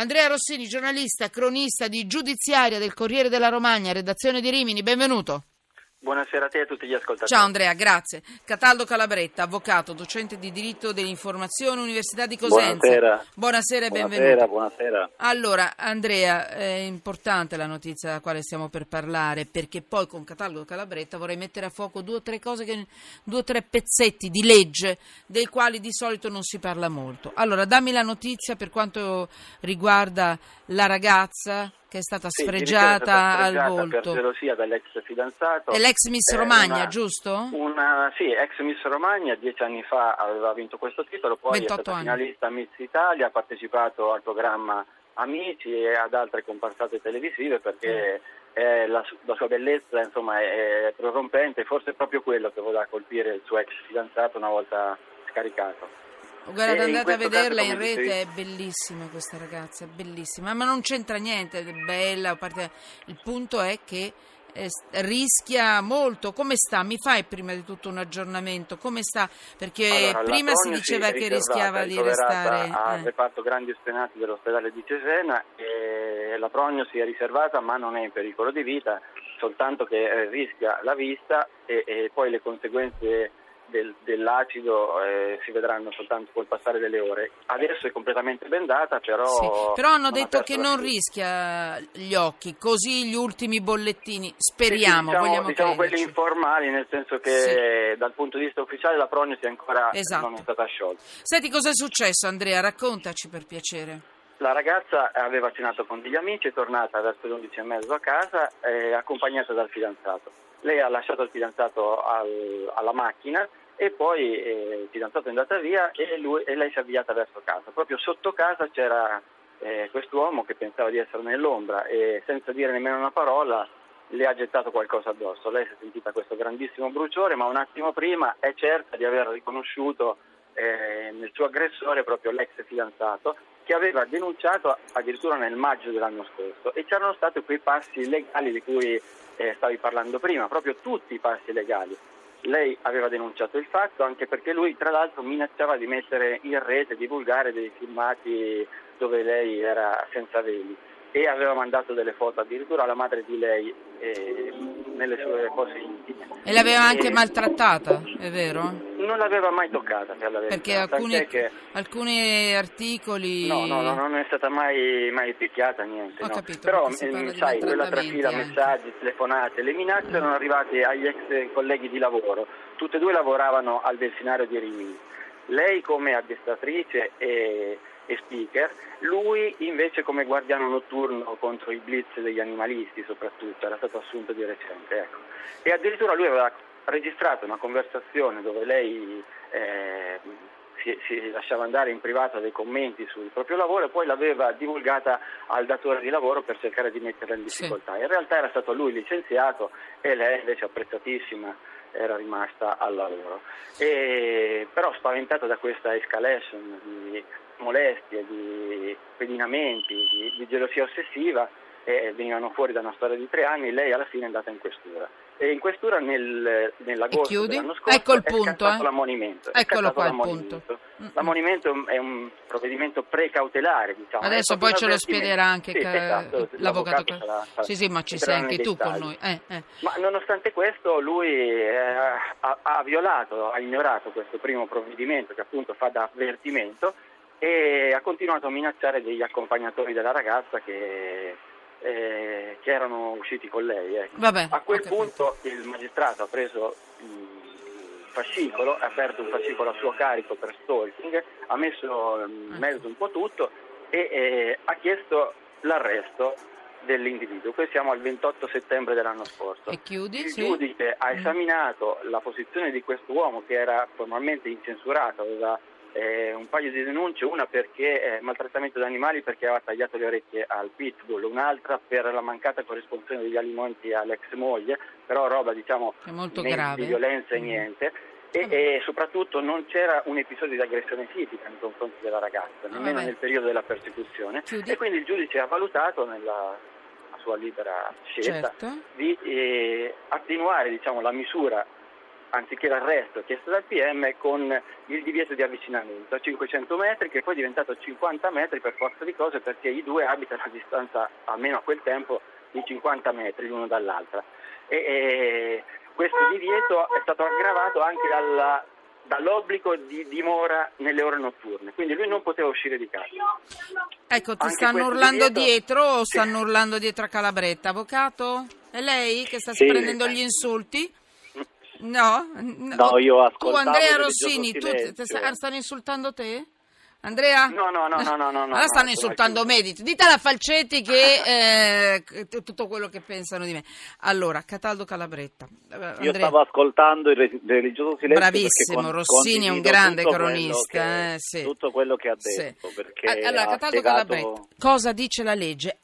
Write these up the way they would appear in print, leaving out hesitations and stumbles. Andrea Rossini, giornalista, cronista di Giudiziaria del Corriere della Romagna, redazione di Rimini, benvenuto. Buonasera a te e a tutti gli ascoltatori. Ciao Andrea, grazie. Cataldo Calabretta, avvocato, docente di diritto dell'informazione, Università di Cosenza. Buonasera e benvenuto. Buonasera. Allora Andrea, è importante la notizia della quale stiamo per parlare, perché poi con Cataldo Calabretta vorrei mettere a fuoco due o tre pezzetti di legge dei quali di solito non si parla molto. Allora dammi la notizia per quanto riguarda la ragazza che è stata sfregiata al volto. Per gelosia dall'ex fidanzato. E l'ex Miss Romagna, giusto? Sì, ex Miss Romagna, 10 anni fa aveva vinto questo titolo, poi è stata finalista Miss Italia, ha partecipato al programma Amici e ad altre comparsate televisive perché la sua bellezza insomma è prorompente, forse è proprio quello che voleva colpire il suo ex fidanzato una volta scaricato. Guarda, andate a vederla in rete, è bellissima questa ragazza, è bellissima, ma non c'entra niente, è bella, il punto è che rischia molto. Come sta? Mi fai prima di tutto un aggiornamento, come sta? Perché allora, prima si diceva che rischiava di restare al reparto grandi stenati dell'ospedale di Cesena e la prognosi è riservata, ma non è in pericolo di vita, soltanto che rischia la vista e poi le conseguenze dell'acido si vedranno soltanto col passare delle ore. Adesso è completamente bendata, però hanno detto che non rischia gli occhi, così gli ultimi bollettini, speriamo, diciamo quelli informali, nel senso che dal punto di vista ufficiale la prognosi ancora non è stata sciolta. Senti, cosa è successo Andrea? Raccontaci per piacere. La ragazza aveva cenato con degli amici, è tornata verso le 11:30 a casa, accompagnata dal fidanzato. Lei ha lasciato il fidanzato alla macchina e poi il fidanzato è andata via e lei si è avviata verso casa. Proprio sotto casa c'era quest'uomo che pensava di essere nell'ombra e senza dire nemmeno una parola le ha gettato qualcosa addosso. Lei si è sentita questo grandissimo bruciore, ma un attimo prima è certa di aver riconosciuto nel suo aggressore proprio l'ex fidanzato, che aveva denunciato addirittura nel maggio dell'anno scorso, e c'erano stati quei passi legali di cui stavi parlando prima, proprio tutti i passi legali. Lei aveva denunciato il fatto anche perché lui tra l'altro minacciava di mettere in rete, divulgare dei filmati dove lei era senza veli, e aveva mandato delle foto addirittura alla madre di lei nelle sue cose intime. E l'aveva anche maltrattata, è vero? Non l'aveva mai toccata, perché alcuni articoli... No, non è stata mai picchiata, niente. Ho capito, però sai, quella trafila, messaggi, telefonate, le minacce erano arrivate agli ex colleghi di lavoro. Tutte e due lavoravano al delfinario di Rimini. Lei come addestratrice e speaker, lui invece come guardiano notturno contro i blitz degli animalisti soprattutto, era stato assunto di recente, ecco. E addirittura lui aveva registrato una conversazione dove lei si lasciava andare in privato dei commenti sul proprio lavoro e poi l'aveva divulgata al datore di lavoro per cercare di metterla in difficoltà. In realtà era stato lui licenziato e lei invece apprezzatissima era rimasta al lavoro, però spaventata da questa escalation di molestie, di pedinamenti, di gelosia ossessiva, venivano fuori da una storia di 3 anni, lei alla fine è andata in questura. E in questura nell'agosto dell'anno scorso è scattato l'ammonimento. Eccolo qua il punto. L'ammonimento è un provvedimento precautelare, diciamo. Adesso poi ce lo spiegherà anche l'avvocato. Sì, ma ci sei anche tu con noi. Ma nonostante questo lui ha violato, ha ignorato questo primo provvedimento che appunto fa da avvertimento e ha continuato a minacciare degli accompagnatori della ragazza che erano usciti con lei. Vabbè, a quel punto il magistrato ha preso il fascicolo, ha aperto un fascicolo a suo carico per stalking, ha messo in mezzo un po' tutto e ha chiesto l'arresto dell'individuo. Qui siamo al 28 settembre dell'anno scorso. Il giudice ha esaminato la posizione di quest'uomo che era formalmente incensurato, aveva un paio di denunce, una perché maltrattamento di animali, perché aveva tagliato le orecchie al pitbull, un'altra per la mancata corrispondenza degli alimenti all'ex moglie, però roba diciamo molto grave, di violenza e niente, e soprattutto non c'era un episodio di aggressione fisica nei confronti della ragazza, nemmeno nel periodo della persecuzione. E quindi il giudice ha valutato nella sua libera scelta di attenuare diciamo la misura anziché l'arresto chiesto dal PM, con il divieto di avvicinamento a 500 metri, che poi è diventato 50 metri per forza di cose, perché i due abitano a distanza, almeno a quel tempo, di 50 metri l'uno dall'altra. E questo divieto è stato aggravato anche dall'obbligo di dimora nelle ore notturne, quindi lui non poteva uscire di casa. Ecco, ti stanno urlando dietro, stanno urlando dietro a Calabretta, avvocato? È lei che sta prendendo gli insulti? No, io ascoltavo. Tu, Andrea Rossini, stanno insultando te? Andrea? No. Allora stanno insultando me. Ditela a Falcetti che tutto quello che pensano di me. Allora, Cataldo Calabretta. Andrea. Io stavo ascoltando il religioso silenzio. Bravissimo, Rossini è un grande cronista. Tutto quello che ha detto. Perché allora, Cataldo Calabretta, cosa dice la legge?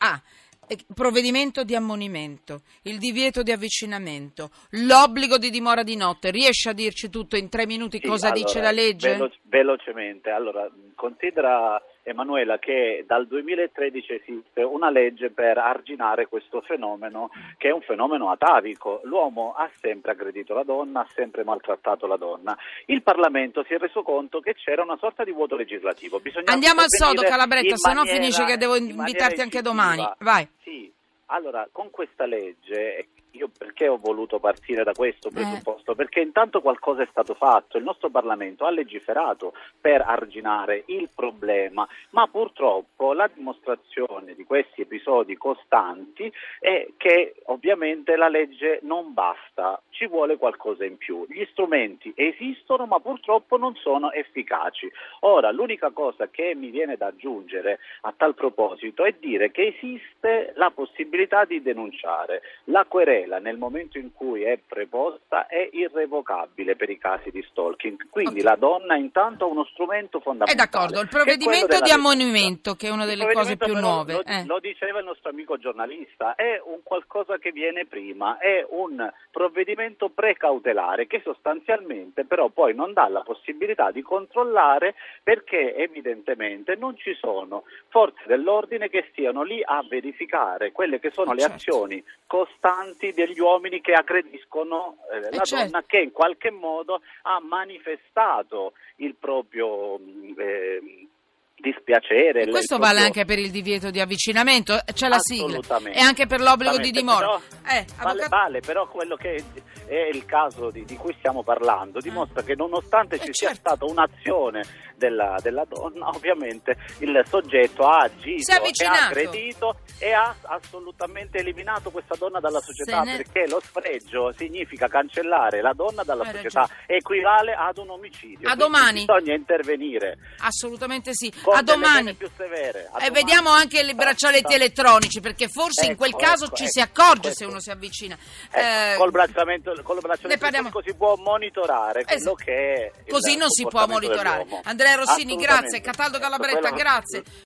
Provvedimento di ammonimento, il divieto di avvicinamento, l'obbligo di dimora di notte. Riesci a dirci tutto in 3 minuti cosa dice la legge? Velocemente. Allora, considera, Emanuela, che dal 2013 esiste una legge per arginare questo fenomeno, che è un fenomeno atavico. L'uomo ha sempre aggredito la donna, ha sempre maltrattato la donna. Il Parlamento si è reso conto che c'era una sorta di vuoto legislativo. Andiamo al sodo, Calabretta, se no finisce che devo invitarti anche domani. Vai. Sì, allora, con questa legge... Io perché ho voluto partire da questo presupposto? Perché intanto qualcosa è stato fatto, il nostro Parlamento ha legiferato per arginare il problema, ma purtroppo la dimostrazione di questi episodi costanti è che ovviamente la legge non basta, ci vuole qualcosa in più. Gli strumenti esistono, ma purtroppo non sono efficaci. Ora, l'unica cosa che mi viene da aggiungere a tal proposito è dire che esiste la possibilità di denunciare. La querela, nel momento in cui è preposta, è irrevocabile per i casi di stalking, quindi la donna intanto ha uno strumento fondamentale. È d'accordo, il provvedimento di ammonimento, che è una delle cose più nuove. Lo diceva il nostro amico giornalista, è un qualcosa che viene prima, è un provvedimento precautelare che sostanzialmente però poi non dà la possibilità di controllare, perché evidentemente non ci sono forze dell'ordine che stiano lì a verificare quelle che sono le azioni costanti degli uomini che aggrediscono la donna, che in qualche modo ha manifestato il proprio dispiacere. E questo vale anche per il divieto di avvicinamento, c'è la sigla, e anche per l'obbligo di dimora. Però, vale, però quello che è il caso di cui stiamo parlando dimostra che nonostante ci sia stata un'azione della donna, ovviamente il soggetto ha agito, è aggredito e ha assolutamente eliminato questa donna dalla società, perché lo sfregio significa cancellare la donna dalla società, equivale ad un omicidio. A domani bisogna intervenire, assolutamente sì. A domani. Più severe, a domani, e vediamo anche i braccialetti elettronici, perché forse in quel caso ci si accorge se uno si avvicina. Col braccialetto si può monitorare quello che è. Così non si può monitorare. Andrea Rossini, grazie. Cataldo Calabretta, grazie.